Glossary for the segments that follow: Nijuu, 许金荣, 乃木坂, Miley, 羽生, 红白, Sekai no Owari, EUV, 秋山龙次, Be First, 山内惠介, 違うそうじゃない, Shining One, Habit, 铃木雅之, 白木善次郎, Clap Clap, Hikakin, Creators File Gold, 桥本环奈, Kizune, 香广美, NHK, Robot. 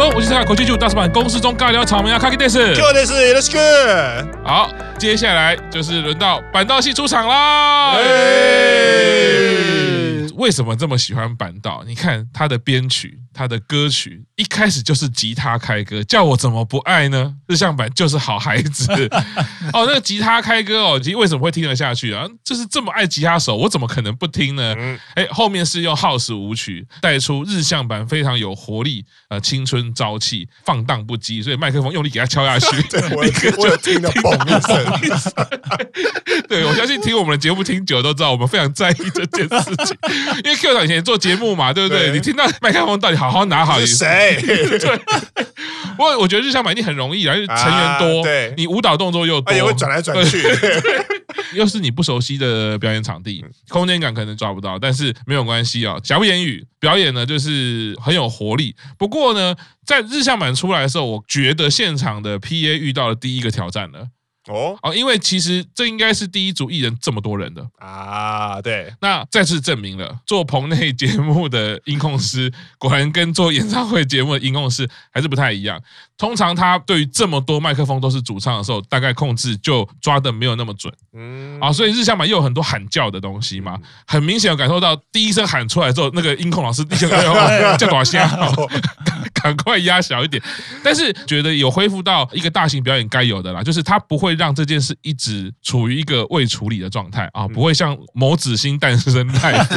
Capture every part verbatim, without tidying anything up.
どうも、我是看国际剧大叔版公司中尬聊草莓啊，卡基电视，今日です。よろしく。好，接下来就是轮到板道系出场啦。为什么这么喜欢板道？你看他的编曲，他的歌曲一开始就是吉他开歌，叫我怎么不爱呢？日向坂就是好孩子哦。那个吉他开歌哦，为什么会听得下去啊？就是这么爱吉他手，我怎么可能不听呢？嗯、后面是用 house 舞曲带出日向坂非常有活力、呃、青春朝气、放荡不羁，所以麦克风用力给他敲下去，对我我有听得嘣一声。对，我相信听我们的节目听久都知道，我们非常在意这件事情。因为 Q 长以前也做节目嘛，对不 对, 对？你听到麦克风到底好好拿好你是谁？对，我我觉得日向坂一定很容易，然后成员多，啊、对你舞蹈动作又多，也会转来转去。又是你不熟悉的表演场地，空间感可能抓不到，但是没有关系啊、哦。瑕不掩瑜，表演呢就是很有活力。不过呢，在日向坂出来的时候，我觉得现场的 P A 遇到了第一个挑战了。哦，因为其实这应该是第一组艺人这么多人的啊，对。那再次证明了，做棚内节目的音控师，果然跟做演唱会节目的音控师还是不太一样。通常他对于这么多麦克风都是主唱的时候，大概控制就抓的没有那么准，嗯，啊，所以日向坂又有很多喊叫的东西嘛，很明显有感受到第一声喊出来之后，那个音控老师立刻叫大声，赶快压小一点。但是觉得有恢复到一个大型表演该有的啦，就是他不会让这件事一直处于一个未处理的状态啊，不会像某子星诞生太多，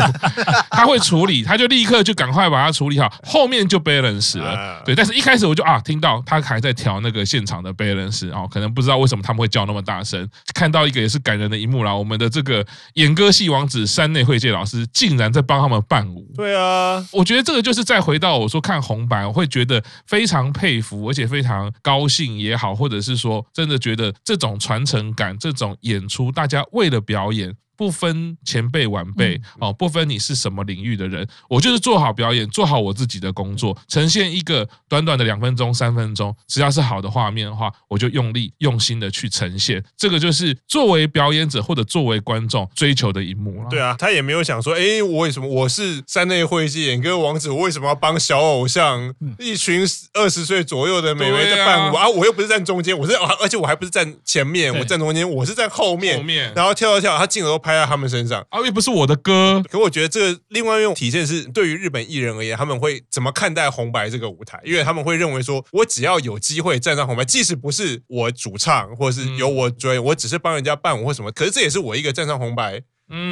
他会处理，他就立刻就赶快把它处理好，后面就 balance 了，对。但是一开始我就啊听到他还在调那个现场的 balance、哦、可能不知道为什么他们会叫那么大声。看到一个也是感人的一幕啦，我们的这个演歌系王子山内惠介老师竟然在帮他们伴舞。对啊，我觉得这个就是再回到我说看红白，我会觉得非常佩服，而且非常高兴也好，或者是说真的觉得这种传承感，这种演出，大家为了表演。不分前辈晚辈、嗯哦、不分你是什么领域的人，我就是做好表演，做好我自己的工作，呈现一个短短的两分钟三分钟，只要是好的画面的话，我就用力用心的去呈现。这个就是作为表演者或者作为观众追求的一幕啦。对啊，他也没有想说哎，我为什么我是山内惠介演歌王子，我为什么要帮小偶像、嗯、一群二十岁左右的美眉在伴舞 啊, 啊？我又不是站中间，我是而且我还不是站前面，我站中间，我是站后面，后面然后跳跳跳，他进而都拍在他们身上啊，又不是我的歌。可我觉得这个另外一种体现是，对于日本艺人而言，他们会怎么看待红白这个舞台？因为他们会认为说，我只要有机会站上红白，即使不是我主唱，或者是由我主演，我只是帮人家伴舞或什么，可是这也是我一个站上红白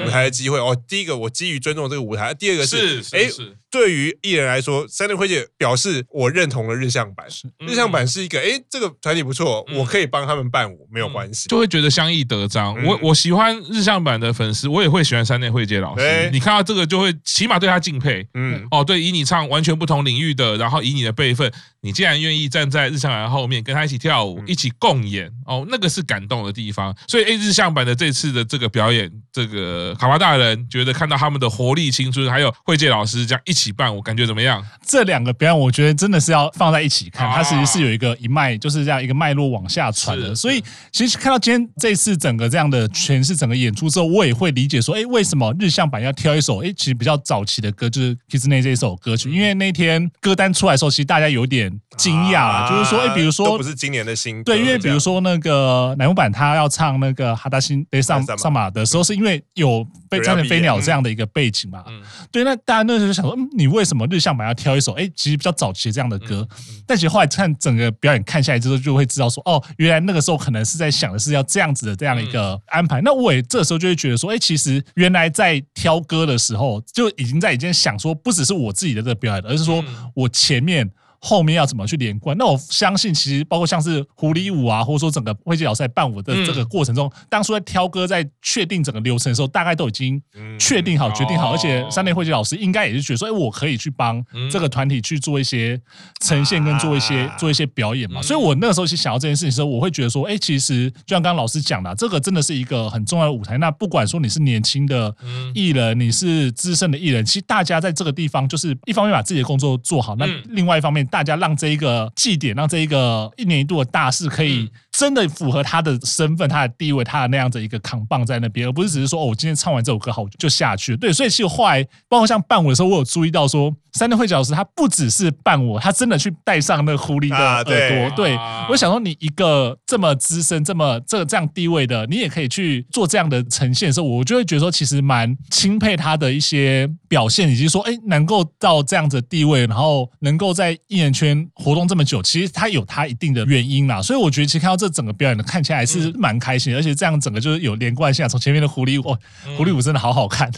舞台的机会哦。第一个，我基于尊重这个舞台；第二个是，哎，对于艺人来说，山内惠介表示我认同了日向坂，日向坂是一个哎，这个团体不错，我可以帮他们伴舞，没有关系，就会觉得相益得彰。我我喜欢日向坂的粉丝，我也会喜欢山内惠介老师。你看到这个就会起码对他敬佩，嗯，哦，对，以你唱完全不同领域的，然后以你的辈分，你既然愿意站在日向坂后面跟他一起跳舞，一起共演，哦，那个是感动的地方。所以哎，日向坂的这次的这个表演，这个。呃，卡巴大人觉得看到他们的活力、青春，还有惠介老师这样一起办，我感觉怎么样？这两个表演，我觉得真的是要放在一起看，啊、它其实是有一个一脉，就是这样一个脉络往下传的。所以，其实看到今天这次整个这样的诠释整个演出之后，我也会理解说，哎，为什么日向坂要挑一首哎，其实比较早期的歌，就是《Kizune》这一首歌曲？因为那天歌单出来的时候，其实大家有点惊讶、啊，就是说，哎，比如说都不是今年的新歌，对，因为比如说那个乃木坂他要唱那个《哈达辛德上上马》的时候，是因为有被战神飞鸟这样的一个背景嘛？嗯、对，那大家那时候想说，嗯、你为什么日向坂要挑一首？哎，其实比较早期的这样的歌，嗯嗯、但其实后来看整个表演看下来之后，就会知道说，哦，原来那个时候可能是在想的是要这样子的这样一个安排。嗯、那我也这时候就会觉得说，哎，其实原来在挑歌的时候，就已经在已经想说，不只是我自己的这个表演，而是说我前面。后面要怎么去连贯？那我相信，其实包括像是狐狸舞啊，或者说整个惠介老师在伴舞的这个过程中，嗯、当初在挑歌、在确定整个流程的时候，大概都已经确定好、嗯、决定好，哦、而且山内惠介老师应该也是觉得说，哎、欸，我可以去帮这个团体去做一些呈现跟做一些、啊、做一些表演嘛。嗯、所以我那个时候去想到这件事情的时候，我会觉得说，哎、欸，其实就像刚刚老师讲的、啊，这个真的是一个很重要的舞台。那不管说你是年轻的艺人，嗯、你是资深的艺人，其实大家在这个地方就是一方面把自己的工作做好，那另外一方面。大家让这一个祭典，让这一个一年一度的大事可以真的符合他的身份、他的地位、他的那样子一个扛棒在那边，而不是只是说哦，我今天唱完这首歌好就下去了。对，所以其实后来包括像伴舞的时候，我有注意到说，三内惠子老师他不只是伴舞，他真的去戴上那个狐狸的耳朵。啊、对，啊、我想说你一个这么资深、这么这这样地位的，你也可以去做这样的呈现的时候，我就会觉得说，其实蛮钦佩他的一些表现，以及说，哎，能够到这样子的地位，然后能够在艺人圈活动这么久，其实他有他一定的原因啦。所以我觉得其实看到这整个表演的看起来还是蛮开心的，而且这样整个就是有连贯性啊。从前面的狐狸舞，狐狸舞真的好好看，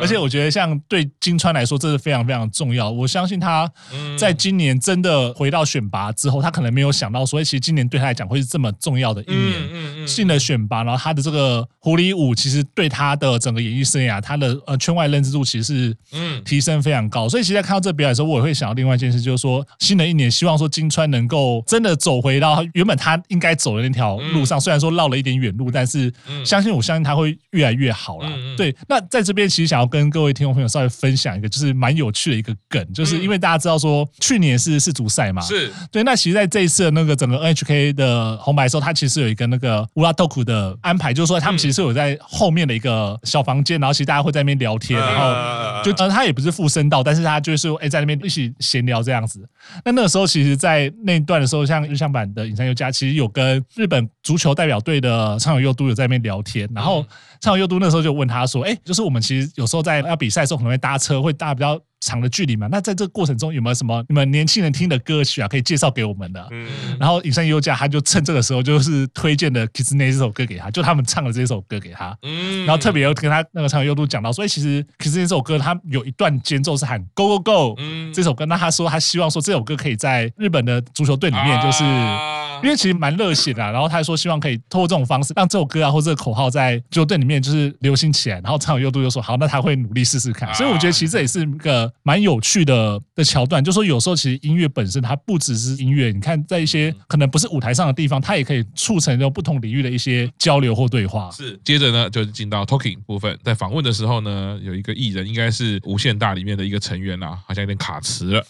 而且我觉得像对金川来说，这是非常非常重要。我相信他在今年真的回到选拔之后，他可能没有想到，所以其实今年对他来讲会是这么重要的一年。进了选拔，然后他的这个狐狸舞，其实对他的整个演艺生涯，他的呃圈外认知度其实是提升非常高。所以其实在看到这表演的时候，我也会想到另外一件事，就是说新的一年，希望说金川能够真的走回到原本他应该走的那条路上，虽然说绕了一点远路，但是相信我相信他会越来越好啦。对，那在这边其实想要跟各位听众朋友稍微分享一个，就是蛮有趣的一个梗，就是因为大家知道说去年是世足赛嘛，是对。那其实在这一次的那个整个 N H K 的红白的时候，它其实有一个那个乌拉豆库的安排，就是说他们其实有在后面的一个小房间，然后其实大家会在那边聊天，然后就他也不是附身到，但是他就是哎在那边一起闲聊这样子。那那个时候其实，在那一段的时候，像日向版的影山优佳其实有跟日本足球代表队的苍井优都有在那边聊天，然后苍井优都那时候就问他说：“哎，就是我们其实有时候在要比赛的时候可能会搭车，会搭比较长的距离嘛，那在这个过程中有没有什么你们年轻人听的歌曲啊，可以介绍给我们的？”嗯、然后影山优佳他就趁这个时候就是推荐的《Kizune》这首歌给他，就他们唱的这首歌给他。嗯、然后特别又跟他那个苍井优都讲到说：“哎，其实《Kizune》这首歌他有一段间奏是喊 Go Go Go、嗯、这首歌，那他说他希望说这首歌可以在日本的足球队里面就是。啊”因为其实蛮热血的、啊，然后他说希望可以透过这种方式让这首歌啊或者口号在球队里面就是流行起来，然后苍井优都就说好，那他会努力试试看。所以我觉得其实这也是一个蛮有趣的的桥段，就说有时候其实音乐本身它不只是音乐，你看在一些可能不是舞台上的地方，它也可以促成不同领域的一些交流或对话。是，接着呢就是进到 talking 部分，在访问的时候呢，有一个艺人应该是无限大里面的一个成员啦，好像有点卡词了，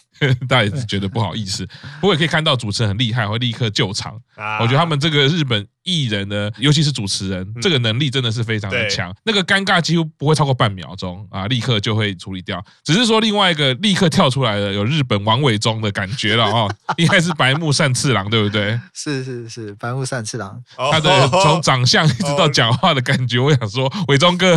大家也觉得不好意思。不过也可以看到主持人很厉害，会立刻就场。我觉得他们这个日本艺人呢，尤其是主持人，这个能力真的是非常的强。那个尴尬几乎不会超过半秒钟啊，立刻就会处理掉。只是说另外一个立刻跳出来的，有日本王伟忠的感觉了哦，应该是白木善次郎对不对？是是是，白木善次郎，他的从长相一直到讲话的感觉，我想说伟忠哥，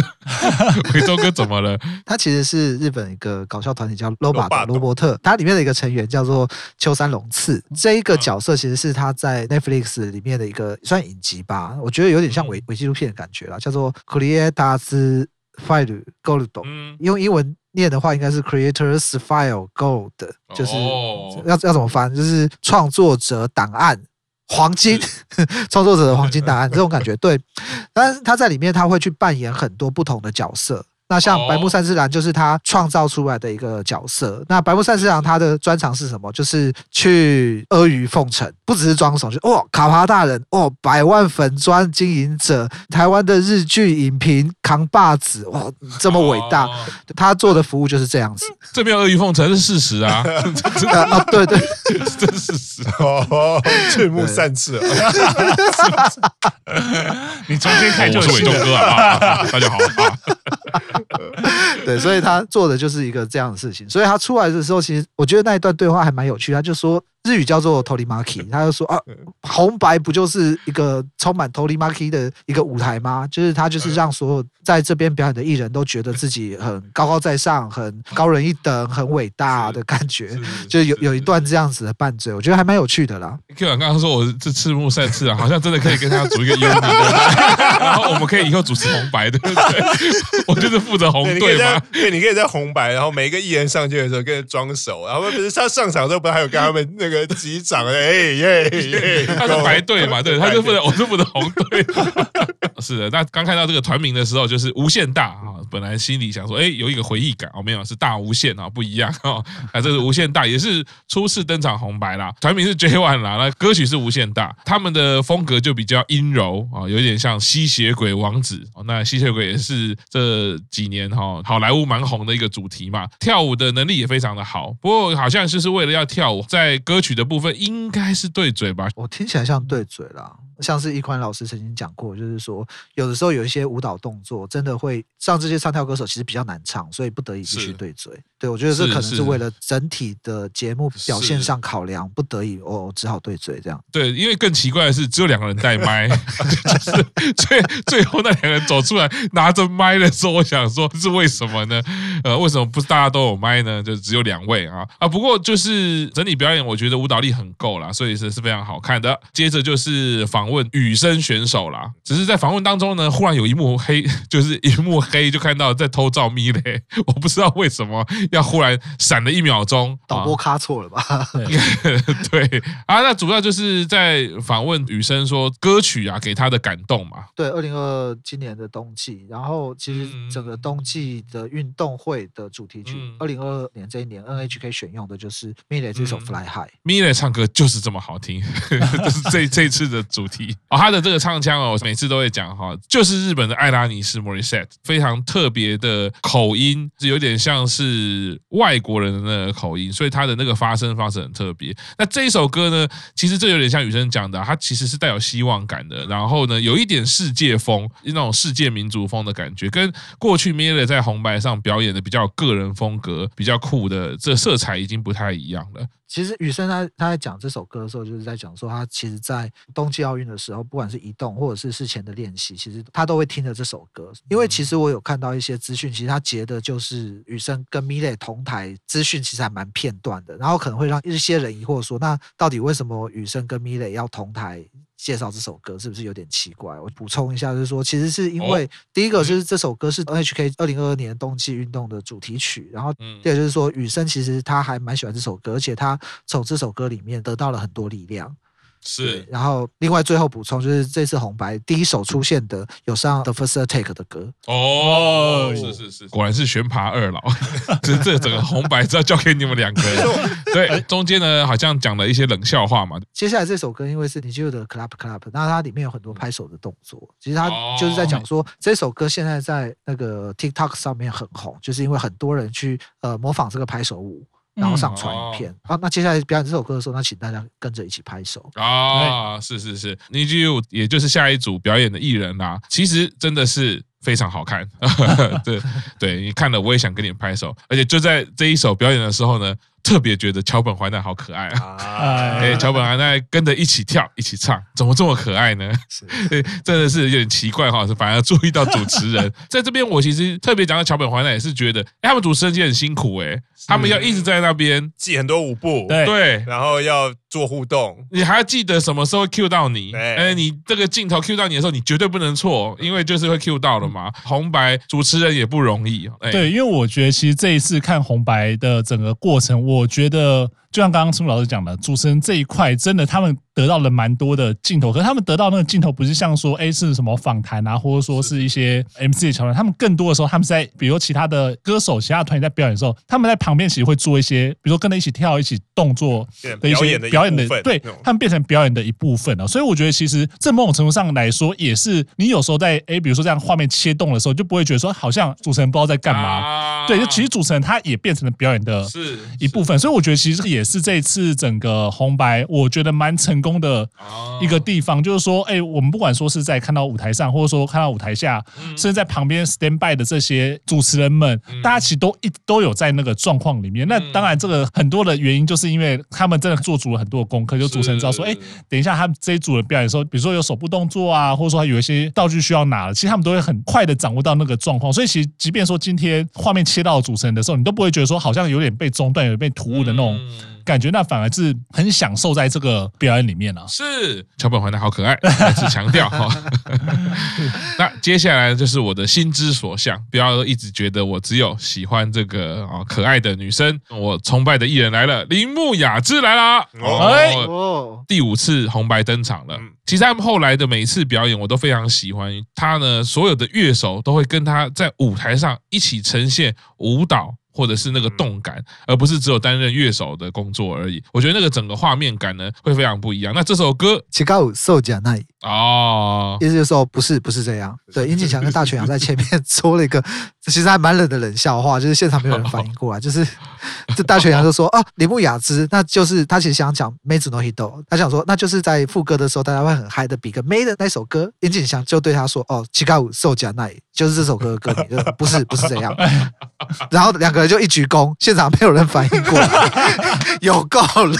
伟忠哥怎么了？他其实是日本一个搞笑团体叫 Robot 罗伯特，他里面的一个成员叫做秋山龙次，这一个角色其实是他在。在 Netflix 里面的一个算影集吧，我觉得有点像伪伪纪录片的感觉啦，叫做 Creators File Gold， 用英文念的话应该是 Creators File Gold， 就是要要怎么翻，就是创作者档案黄金，创作者的黄金档案这种感觉。对，但是他在里面他会去扮演很多不同的角色。那像白木善次郎就是他创造出来的一个角色。那白木善次郎他的专长是什么？就是去阿谀奉承，不只是装怂，就是哦卡帕大人，哦百万粉专经营者，台湾的日剧影评扛把子，哇这么伟大，哦、他做的服务就是这样子。这没有阿谀奉承是事实啊，啊对对，这是事实哦。赤木善次，你重新看就是伟忠哥啊，大家好啊。对，所以他做的就是一个这样的事情。所以他出来的时候，其实我觉得那一段对话还蛮有趣的。他就说日语叫做 Torimaki， 他就说啊，红白不就是一个充满 Torimaki 的一个舞台吗？就是他就是让所有在这边表演的艺人都觉得自己很高高在上，很高人一等，很伟大的感觉。就有有一段这样子的拌嘴，我觉得还蛮有趣的啦。Q 刚刚说我是赤木善次郎，好像真的可以跟他组一个优尼，然后我们可以以后主持红白，对不对？我就是负责红队嘛。对，你可以在红白，然后每一个艺人上去的时候跟着装熟，然后不是他上场的时候，不是还有跟他们那个击掌的？哎耶耶，他是白队嘛，对，他就负责，我是负责红队。是的，那刚看到这个团名的时候，就是无限大啊，本来心里想说，哎，有一个回忆感哦，没有，是大无限啊，不一样哦。啊，这是无限大，也是初次登场红白啦，团名是 J 一 啦，那歌曲是无限大，他们的风格就比较阴柔啊，有点像吸血鬼王子。那吸血鬼也是这几年哈好莱坞蛮红的一个主题嘛，跳舞的能力也非常的好，不过好像就是为了要跳舞，在歌曲的部分应该是对嘴吧？我听起来像对嘴啦，像是一宽老师曾经讲过，就是说有的时候有一些舞蹈动作真的会让这些唱跳歌手其实比较难唱，所以不得已必须对嘴。对，我觉得这可能是为了整体的节目表现上考量，不得已哦只好对嘴这样。对，因为更奇怪的是只有两个人带麦，就是最最后那两个人走出来拿着麦的时候，我想说是为什么呢？呃，为什么不是大家都有麦呢？就只有两位啊啊！不过就是整体表演，我觉得舞蹈力很够啦，所以是是非常好看的。接着就是访问羽生选手啦，只是在访问当中呢，忽然有一幕黑，就是一幕黑就看到在偷照咪嘞，我不知道为什么要忽然闪了一秒钟，导播卡错了吧？对啊，那主要就是在访问羽生说歌曲啊给他的感动嘛。对，二零二今年的冬季，然后其实整个冬季的运动会的主题曲，二零二二年这一年 N H K 选用的就是Miley这首 Fly High。Miley 唱歌就是这么好听，这是这这一次的主题。哦，他的这个唱腔哦，每次都会讲哈，就是日本的艾拉尼斯 Morissette， 非常特别的口音，有点像是外国人的那个口音，所以他的那个发声方式很特别。那这一首歌呢，其实这有点像羽生讲的，它其实是带有希望感的，然后呢，有一点世界风，那种世界民族风的感觉，跟过去 Miley 在红白上表演的比较个人风格、比较酷的这色彩已经不太一样了。其实羽生他他在讲这首歌的时候，就是在讲说他其实在冬季奥运的时候，不管是移动或者是事前的练习，其实他都会听着这首歌。因为其实我有看到一些资讯，其实他截的就是羽生跟 Miley 同台资讯，其实还蛮片段的。然后可能会让一些人疑惑说，那到底为什么羽生跟 Miley 要同台介绍这首歌，是不是有点奇怪？我补充一下，就是说，其实是因为第一个就是这首歌是 N H K 二零二二年冬季运动的主题曲，然后第二就是说，羽生其实他还蛮喜欢这首歌，而且他从这首歌里面得到了很多力量。是，然后另外最后补充就是这次红白第一首出现的有上 The First Take 的歌哦，是是是，果然是悬爬二老，这这整个红白只要交给你们两个人。对，中间呢好像讲了一些冷笑话嘛。接下来这首歌因为是Nijuu的 Clap Clap， 那它里面有很多拍手的动作，其实它就是在讲说这首歌现在在那个 TikTok 上面很红，就是因为很多人去呃模仿这个拍手舞。然后上传影片、嗯哦啊、那接下来表演这首歌的时候，那请大家跟着一起拍手啊！是是是 ，Nijuu 也就是下一组表演的艺人啦、啊，其实真的是非常好看，对对，你看了我也想跟你拍手，而且就在这一首表演的时候呢，特别觉得桥本环奈好可爱啊！哎，桥本环奈跟着一起跳一起唱，怎么这么可爱呢？真的是有点奇怪哈，反而注意到主持人在这边。我其实特别讲到桥本环奈，也是觉得他们主持人也很辛苦哎、欸。他们要一直在那边记很多舞步， 对, 对，然后要做互动，你还要记得什么时候 cue 到你，哎，你这个镜头 cue 到你的时候，你绝对不能错，因为就是会 cue 到了嘛。红白主持人也不容易，对，因为我觉得其实这一次看红白的整个过程，我觉得就像刚刚春老师讲的，主持人这一块真的他们得到了蛮多的镜头，可是他们得到那个镜头不是像说哎是什么访谈啊，或者说是一些 M C 的桥段，他们更多的时候他们在比如其他的歌手、其他团体在表演的时候，他们在旁边其实会做一些，比如说跟着一起跳、一起动作的一些表演的，对，他们变成表演的一部分了、啊。所以我觉得其实在某种程度上来说，也是你有时候在哎比如说这样画面切动的时候，就不会觉得说好像主持人不知道在干嘛，对，就其实主持人他也变成了表演的一部分。所以我觉得其实也是这一次整个红白，我觉得蛮成功。成功的一个地方，就是说，哎、欸，我们不管说是在看到舞台上，或者说看到舞台下，嗯、甚至在旁边 stand by 的这些主持人们，嗯、大家其实都一都有在那个状况里面。嗯、那当然，这个很多的原因，就是因为他们真的做足了很多的功课，就主持人知道说，哎、欸，等一下他们这一组的表演的时候，比如说有手部动作啊，或者说有一些道具需要拿了，其实他们都会很快的掌握到那个状况。所以，其实即便说今天画面切到主持人的时候，你都不会觉得说好像有点被中断、有点被突兀的那种。嗯感觉那反而是很享受在这个表演里面啊，是桥本环奈好可爱，再次强调哈。那接下来就是我的心之所向，不要一直觉得我只有喜欢这个啊、哦、可爱的女生，我崇拜的艺人来了，铃木雅之来啦，哦，哦第五次红白登场了。嗯其实他们后来的每一次表演我都非常喜欢他呢，所有的乐手都会跟他在舞台上一起呈现舞蹈或者是那个动感，而不是只有担任乐手的工作而已。我觉得那个整个画面感呢会非常不一样。那这首歌違うそうじゃない哦，意思就是说不是不是这样。对，殷景祥跟大泉洋在前面说了一个其实还蛮冷的冷笑话，就是现场没有人反应过来，就是这大泉洋就说啊，铃木雅之，那就是他其实想讲梅子诺希斗，他想说那就是在副歌的时候大家会很嗨的比个梅的那首歌，殷景祥就对他说哦，違うそうじゃない，就是这首歌的歌名，就是不是不是这样。然后两个人就一鞠躬，现场没有人反应过来，有够冷。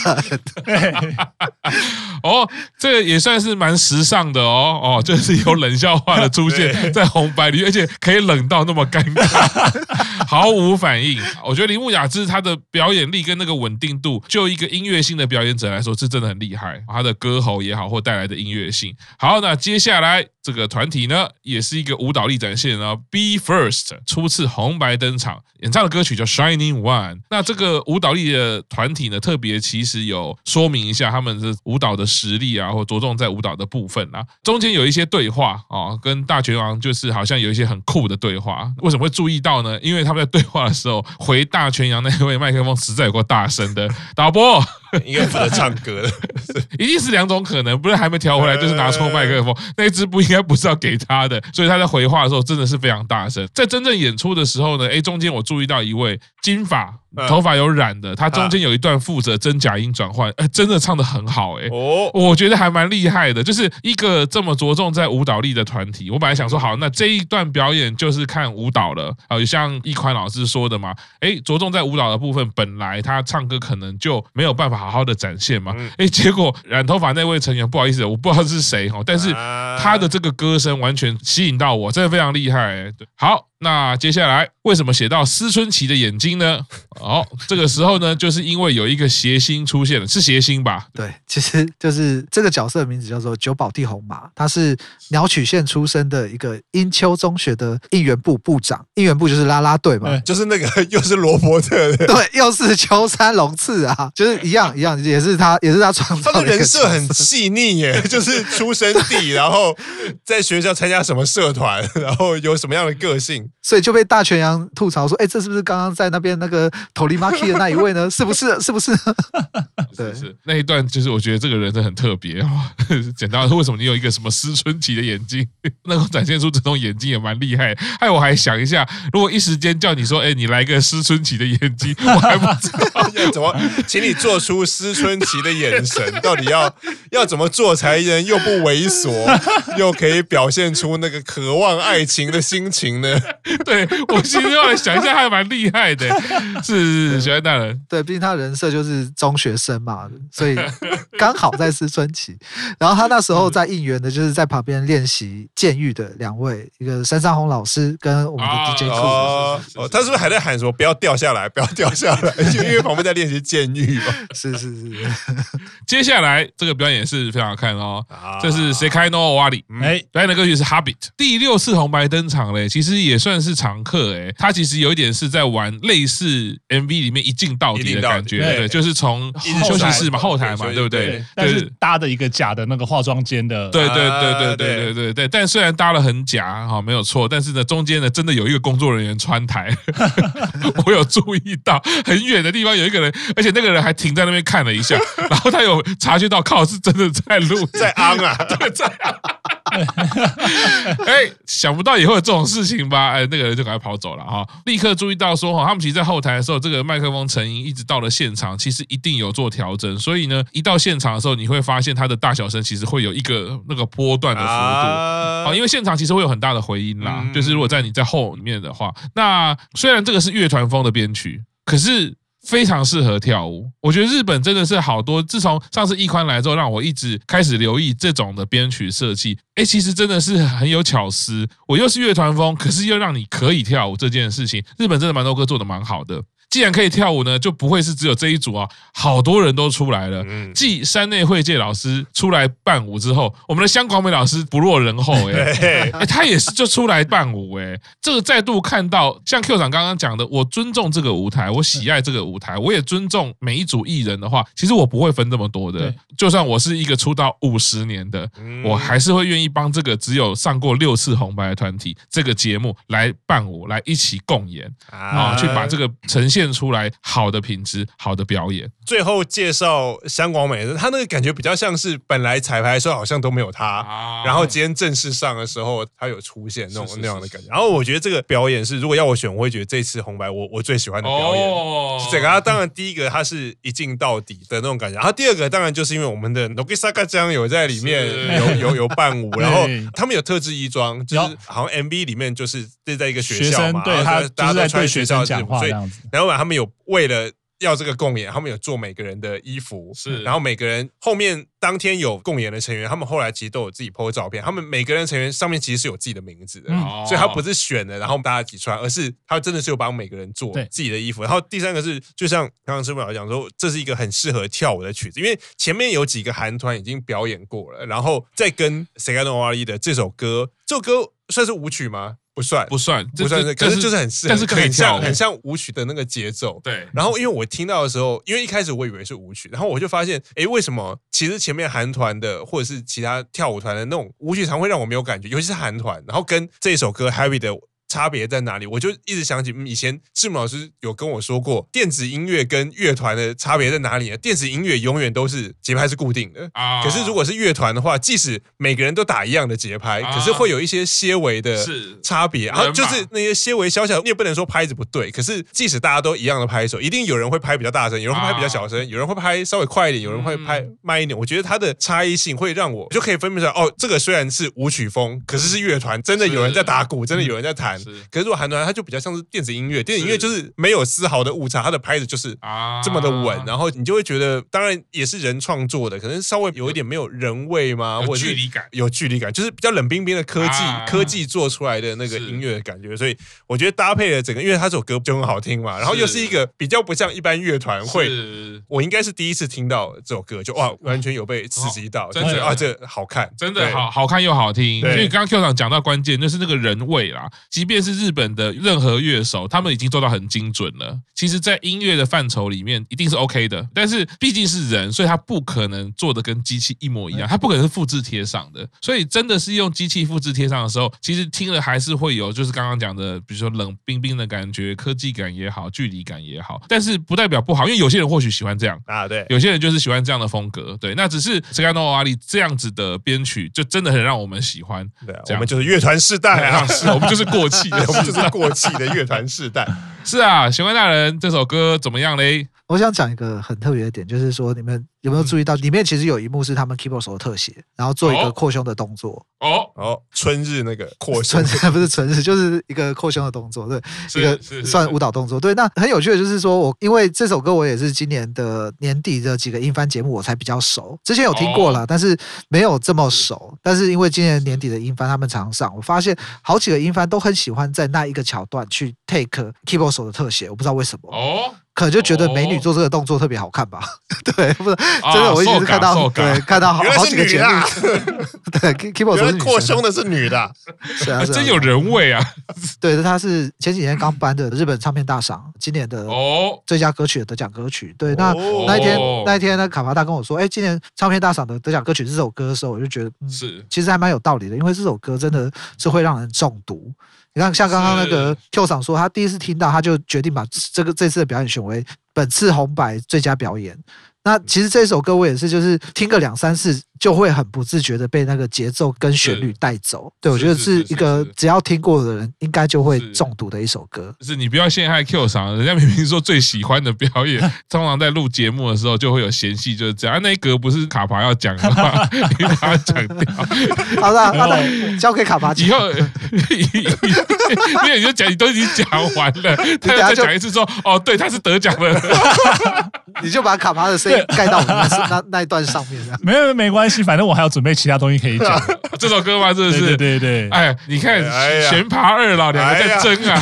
哦，这个也算是蛮时尚。上的哦哦，就是有冷笑话的出现在红白里，而且可以冷到那么尴尬，毫无反应。我觉得铃木雅之他的表演力跟那个稳定度，就一个音乐性的表演者来说，是真的很厉害。他的歌喉也好，或带来的音乐性。好，那接下来这个团体呢，也是一个舞蹈力展现啊。Be First 初次红白登场，演唱的歌曲叫《Shining One》。那这个舞蹈力的团体呢，特别其实有说明一下他们的舞蹈的实力啊，或着重在舞蹈的部分。中间有一些对话、哦、跟大泉洋就是好像有一些很酷的对话，为什么会注意到呢？因为他们在对话的时候回大泉洋那位麦克风实在有够大声的，导播应该不能唱歌了一定是两种可能，不是还没调回来就是拿错麦克风，那一支不应该不是要给他的，所以他在回话的时候真的是非常大声。在真正演出的时候呢，诶，中间我注意到一位金发头发有染的，他中间有一段负责真假音转换，呃、真的唱得很好诶、欸哦、我觉得还蛮厉害的。就是一个这么着重在舞蹈力的团体，我本来想说好，那这一段表演就是看舞蹈了，呃、像一宽老师说的嘛，诶，着重在舞蹈的部分本来他唱歌可能就没有办法好好的展现嘛，诶，结果染头发那位成员不好意思我不知道是谁，但是他的这个歌声完全吸引到我，真的非常厉害、欸、好，那接下来为什么写到思春期的眼睛呢？哦，这个时候呢，就是因为有一个谐星出现了，是谐星吧？对，其实就是这个角色的名字叫做久保地红麻，他是鸟取县出生的一个英丘中学的应援部部长，应援部就是啦啦队嘛、嗯，就是那个又是罗伯特的，对，又是秋山龙次啊，就是一样一样，也是他，也是他创造的。他的人设很细腻耶，就是出生地，然后在学校参加什么社团，然后有什么样的个性。所以就被大泉洋吐槽说：“哎、欸，这是不是刚刚在那边那个头里马基的那一位呢？是不是？是不是？”对，是那一段就是我觉得这个人真的很特别哦。简单说，为什么你有一个什么思春期的眼睛，能够展现出这种眼睛也蛮厉害。哎，我还想一下，如果一时间叫你说：“哎、欸，你来个思春期的眼睛”，我还不知道要怎么，请你做出思春期的眼神，到底要要怎么做才能又不猥琐，又可以表现出那个渴望爱情的心情呢？对，我其实后来想一下还蛮厉害的。是喜欢大人，对，毕竟他人设就是中学生嘛，所以刚好在思春期。然后他那时候在应援的就是在旁边练习监狱的两位，一个杉上弘老师跟我们的 D J Cool、哦哦、他是不是还在喊什么不要掉下来不要掉下来，因为旁边在练习监狱嘛。是是是。接下来这个表演是非常好看哦，啊、这是Sekai no Owari，表演的歌曲是 Habit， 第六次红白登场嘞，其实也算。是常客哎、欸，他其实有一点是在玩类似 M V 里面一镜到底的感觉， 对， 對，就是从休息室嘛、后台嘛，对不 对， 對？但是搭的一个假的那个化妆间的，对对对对对对对对。但虽然搭了很假哈，没有错，但是呢，中间呢真的有一个工作人员穿台，我有注意到，很远的地方有一个人，而且那个人还停在那边看了一下，然后他有察觉到，靠，是真的在录在昂啊，对，在昂。哎，想不到也会有这种事情吧？哎，那个人就赶快跑走了哈、哦！立刻注意到说哈、哦，他们其实在后台的时候，这个麦克风成音一直到了现场，其实一定有做调整。所以呢，一到现场的时候，你会发现它的大小声其实会有一个那个波段的幅度啊、哦，因为现场其实会有很大的回音啦。嗯、就是如果在你在后里面的话，那虽然这个是乐团风的编曲，可是。非常适合跳舞，我觉得日本真的是好多。自从上次一宽来之后，让我一直开始留意这种的编曲设计。哎，其实真的是很有巧思。我又是乐团风，可是又让你可以跳舞这件事情，日本真的蛮多歌做的蛮好的。既然可以跳舞呢，就不会是只有这一组啊，好多人都出来了。嗯、继山内惠介老师出来伴舞之后，我们的香广美老师不落人后、欸欸、他也是就出来伴舞、欸、这个再度看到像 Q 长刚刚讲的，我尊重这个舞台，我喜爱这个舞台，我也尊重每一组艺人的话，其实我不会分这么多的。就算我是一个出道五十年的，嗯、我还是会愿意帮这个只有上过六次红白的团体这个节目来伴舞，来一起共演啊、哦，去把这个呈现出来好的品质，好的表演。最后介绍香广美，他那个感觉比较像是本来彩排的时候好像都没有他，啊、然后今天正式上的时候他有出现那种是是是是那样的感觉。然后我觉得这个表演是，如果要我选，我会觉得这次红白我我最喜欢的表演。哦，整个他当然第一个他是一镜到底的那种感觉，然后第二个当然就是因为我们的 Nogisaka 江有在里面有有有伴舞，然后他们有特制衣装，就是好像 M V 里面就是在一个学校嘛，对他大家都穿学校制服，所以然后。他们有为了要这个共演，他们有做每个人的衣服，是，然后每个人后面当天有共演的成员，他们后来其实都有自己 po 照片，他们每个人成员上面其实是有自己的名字的，嗯、所以他不是选的，然后大家一起穿，而是他真的是有帮每个人做自己的衣服。然后第三个是，就像刚刚师傅老师讲说，这是一个很适合跳舞的曲子，因为前面有几个韩团已经表演过了，然后再跟 Segae no Owari 的这首歌，这首歌算是舞曲吗？不算不算不算是，可是就是很适合，但是可以跳，很像舞曲的那个节奏。对，然后因为我听到的时候，因为一开始我以为是舞曲，然后我就发现，哎，为什么其实前面韩团的或者是其他跳舞团的那种舞曲常会让我没有感觉，尤其是韩团，然后跟这首歌 Happy 的差别在哪里？我就一直想起，嗯、以前志摩老师有跟我说过，电子音乐跟乐团的差别在哪里呢？电子音乐永远都是节拍是固定的，啊、可是如果是乐团的话，即使每个人都打一样的节拍，啊、可是会有一些些微的差别，然后就是那些些微小小，你也不能说拍子不对，可是即使大家都一样的拍手，一定有人会拍比较大声，有人会拍比较小声，啊、有人会拍稍微快一点，有人会拍慢一点。嗯、我觉得它的差异性会让我就可以分辨出来，哦，这个虽然是舞曲风，可是是乐团，真的有人在打鼓，真的有人在弹。可是如果韩团，它就比较像是电子音乐，电子音乐就是没有丝毫的误差，它的拍子就是这么的稳，啊、然后你就会觉得，当然也是人创作的，可能稍微有一点没有人味嘛，有距离感，有距离感，就是比较冷冰冰的科技、啊、科技做出来的那个音乐的感觉，所以我觉得搭配了整个，因为它这首歌就很好听嘛，然后又是一个比较不像一般乐团会，我应该是第一次听到这首歌，就哇，完全有被刺激到，真的啊，这好看，真的好好看又好听，所以刚刚 Q 长讲到关键，就是那个人味啦，即便。即便是日本的任何乐手，他们已经做到很精准了。其实在音乐的范畴里面一定是 OK 的，但是毕竟是人，所以他不可能做的跟机器一模一样，他不可能是复制贴上的，所以真的是用机器复制贴上的时候，其实听了还是会有就是刚刚讲的比如说冷冰冰的感觉，科技感也好，距离感也好，但是不代表不好，因为有些人或许喜欢这样啊，对，有些人就是喜欢这样的风格，对，那只是 Segae no Owari 这样子的编曲就真的很让我们喜欢，对，我们就是乐团世代啊，是我们就是过气我们就是过气的乐团世代。是啊，玄关大人这首歌怎么样嘞？我想讲一个很特别的点，就是说你们有没有注意到，里面其实有一幕是他们 keyboard 手的特写，然后做一个扩胸的动作。哦哦，春日那个扩胸，不是春日，就是一个扩胸的动作，对，一个算舞蹈动作。对，那很有趣的就是说，我因为这首歌我也是今年的年底的几个音翻节目我才比较熟，之前有听过啦，但是没有这么熟。但是因为今年年底的音翻他们常上，我发现好几个音翻都很喜欢在那一个桥段去 take keyboard 手的特写，我不知道为什么。哦。可能就觉得美女做这个动作特别好看吧，对，不是真的，我一直看到，对，看到好几个节目，对 ，keyboard 手是扩胸的是女的，是啊，真有人味啊！对，她是前几年刚颁的日本唱片大赏今年的最佳歌曲的得奖歌曲。对，那那一天那一天呢，卡巴大跟我说，哎，今年唱片大赏的得奖歌曲是这首歌的时候，我就觉得是其实还蛮有道理的，因为这首歌真的是会让人中毒。你看，像刚刚那个 Q 长说，他第一次听到，他就决定把这个这次的表演选为本次红白最佳表演。那其实这首歌我也是，就是听个两三次就会很不自觉的被那个节奏跟旋律带走。对，我觉得是一个只要听过的人应该就会中毒的一首歌。是你不要陷害 Q 长，人家明明说最喜欢的表演，通常在录节目的时候就会有嫌隙，就是这样。啊、那一格不是卡巴要讲的话，你把它讲掉。好的，好的，交给卡巴讲。以后，因为你就讲，你都已经讲完了，他再讲一次说，哦，对，他是得奖了。你就把卡巴的声音盖到我们 那, 那, 那一段上面。没有没关系，反正我还有准备其他东西可以讲。这首歌吗？这是对对对。哎，你看悬爬二老两个在争啊，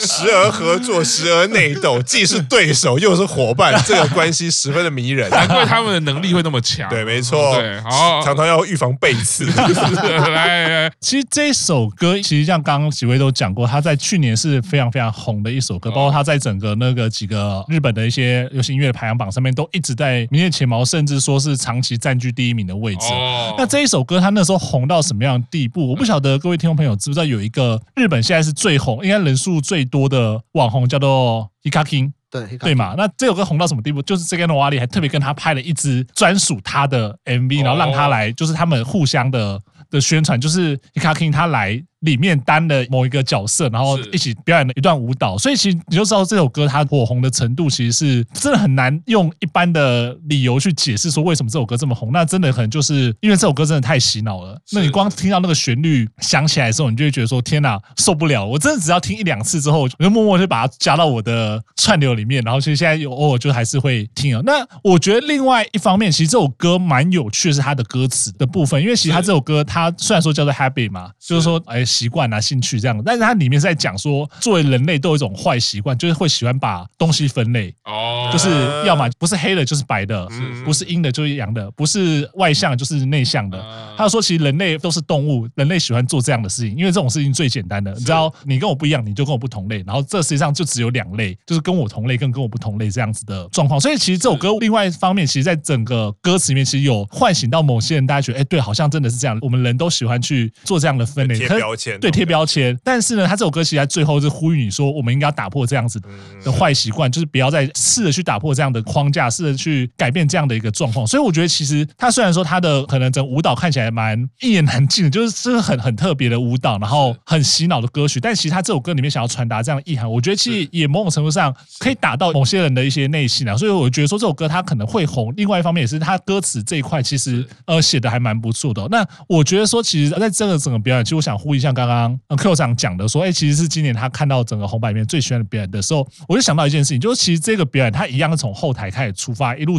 时而合作，时而内斗，既是对手又是伙伴，这个关系十分的迷人，难怪他们的能力会那么强。对，没错。对，好，常常要预防背刺。来，其实这首歌其实像刚刚几位都讲过，他在去年是非常非常红的一首歌，包括他在整个那个几个日本的一些流行音乐的排行榜上面都一直在名列前茅，甚至说是长期占据第一名的位置。哦、那这一首歌它那时候红到什么样的地步？我不晓得各位听众朋友知不知道，有一个日本现在是最红，应该人数最多的网红叫做 Hikakin。对对嘛，那这首歌红到什么地步？就是这个诺瓦里还特别跟他拍了一支专属他的 M V，、哦、然后让他来，就是他们互相的的宣传，就是 Hikakin 他来里面担了某一个角色，然后一起表演了一段舞蹈。所以其实你就知道这首歌它火红的程度，其实是真的很难用一般的理由去解释说为什么这首歌这么红。那真的可能就是因为这首歌真的太洗脑了。那你光听到那个旋律响起来的时候，你就会觉得说天哪，受不了！我真的只要听一两次之后，我就默默就把它加到我的串流里面。里面，然后其实现在有偶尔就还是会听啊。那我觉得另外一方面，其实这首歌蛮有趣的是它的歌词的部分，因为其实它这首歌它虽然说叫做 habit 嘛，就是说哎习惯啊、兴趣这样，但是它里面是在讲说，作为人类都有一种坏习惯，就是会喜欢把东西分类，哦，就是要么不是黑的，就是白的，不是阴的，就是阳的，不是外向就是内向的。他说，其实人类都是动物，人类喜欢做这样的事情，因为这种事情最简单的，你知道，你跟我不一样，你就跟我不同类，然后这实际上就只有两类，就是跟我同类。跟跟我不同类这样子的状况，所以其实这首歌另外一方面，其实在整个歌词里面，其实有唤醒到某些人，大家觉得哎、欸，对，好像真的是这样。我们人都喜欢去做这样的分类，贴标签，对，贴标签。但是呢，他这首歌其实在最后是呼吁你说，我们应该要打破这样子的坏习惯，就是不要再试着去打破这样的框架，试着去改变这样的一个状况。所以我觉得，其实他虽然说他的可能整舞蹈看起来蛮一言难尽的，就是是很很特别的舞蹈，然后很洗脑的歌曲，但其实他这首歌里面想要传达这样的意涵，我觉得其实也某种程度上可以打到某些人的一些内心啊，所以我觉得说这首歌它可能会红。另外一方面也是它歌词这一块，其实呃写的还蛮不错的、哦。那我觉得说，其实在这个整个表演，其实我想呼应像刚刚 Q 长讲的说，哎，其实是今年他看到整个红白里面最喜欢的表演的时候，我就想到一件事情，就是其实这个表演它一样是从后台开始出发，一路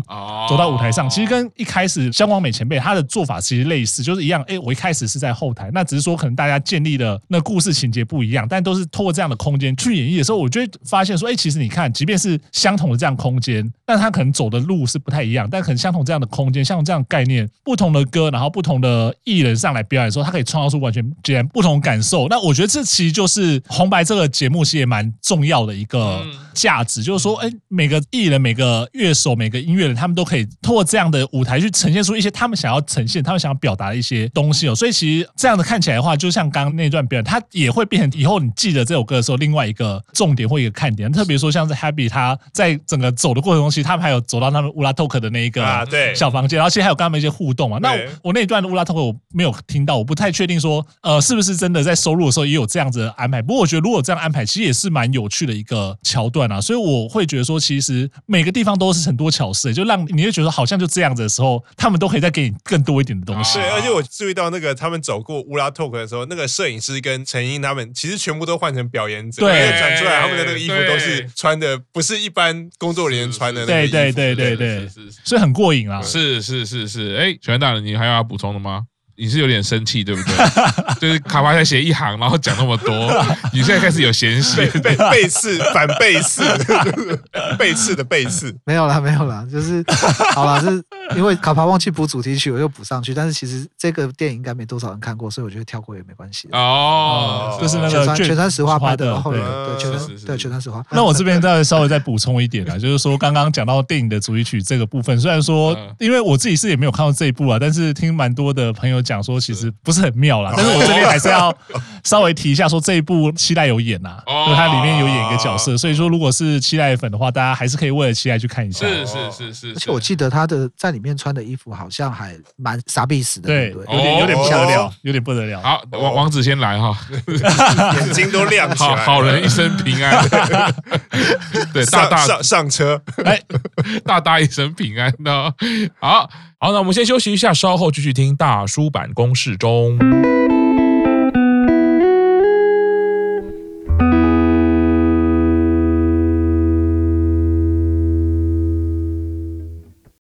走到舞台上。其实跟一开始香光美前辈他的做法其实类似，就是一样。哎，我一开始是在后台，那只是说可能大家建立的那故事情节不一样，但都是透过这样的空间去演绎的时候，我就会发现说，哎，其实你看，即便是相同的这样空间，但他可能走的路是不太一样，但可能相同这样的空间，相同这样的概念，不同的歌，然后不同的艺人上来表演的时候，他可以创造出完全截然不同感受。那我觉得这其实就是红白这个节目其实也蛮重要的一个价值，就是说，哎，每个艺人、每个乐手、每个音乐人，他们都可以透过这样的舞台去呈现出一些他们想要呈现、他们想要表达的一些东西哦。所以其实这样的看起来的话，就像刚刚那段表演，它也会变成以后你记得这首歌的时候，另外一个重点或一个看点。特别说像是 Happy。他在整个走的过程中，其实他们还有走到他们乌拉托克的那一个小房间，然后其实还有跟他们一些互动嘛。那我那一段的乌拉托克我没有听到，我不太确定说呃是不是真的在收录的时候也有这样子的安排。不过我觉得如果这样安排，其实也是蛮有趣的一个桥段啊。所以我会觉得说，其实每个地方都是很多巧思，就让你会觉得好像就这样子的时候，他们都可以再给你更多一点的东西。对，而且我注意到那个他们走过乌拉托克的时候，那个摄影师跟陈英他们其实全部都换成表演者，对，转出来他们的那个衣服都是穿的。不是一般工作人员穿的那个衣服，对对对对对，所以很过瘾啊！是是是是，哎，小袁大人，你还有要补充的吗？你是有点生气对不对？就是卡巴才写一行，然后讲那么多，你现在开始有嫌隙，被背刺反背刺，背刺的背刺。没有啦，没有啦，就是好啦，是因为卡巴忘记补主题曲，我又补上去。但是其实这个电影应该没多少人看过，所以我觉得跳过也没关系。哦，就是那个全川石化拍的，后面对全川对全川石化。那我这边再稍微再补充一点啦，就是说刚刚讲到电影的主题曲这个部分，虽然说因为我自己是也没有看到这一部啊，但是听蛮多的朋友讲说其实不是很妙啦，但是我这边还是要稍微提一下，说这一部七濑有演呐、啊，因为它里面有演一个角色，所以说如果是七濑粉的话，大家还是可以为了七濑去看一下。是是是是，而且我记得他的在里面穿的衣服好像还蛮傻逼死的，对，有点有点不得了，有点不得了。好，王王子先来哈，眼睛都亮起来，好人一生平安。对，大大上上车，哎，大大一生平安的。好好，那我们先休息一下，稍后继续听大叔版公式中。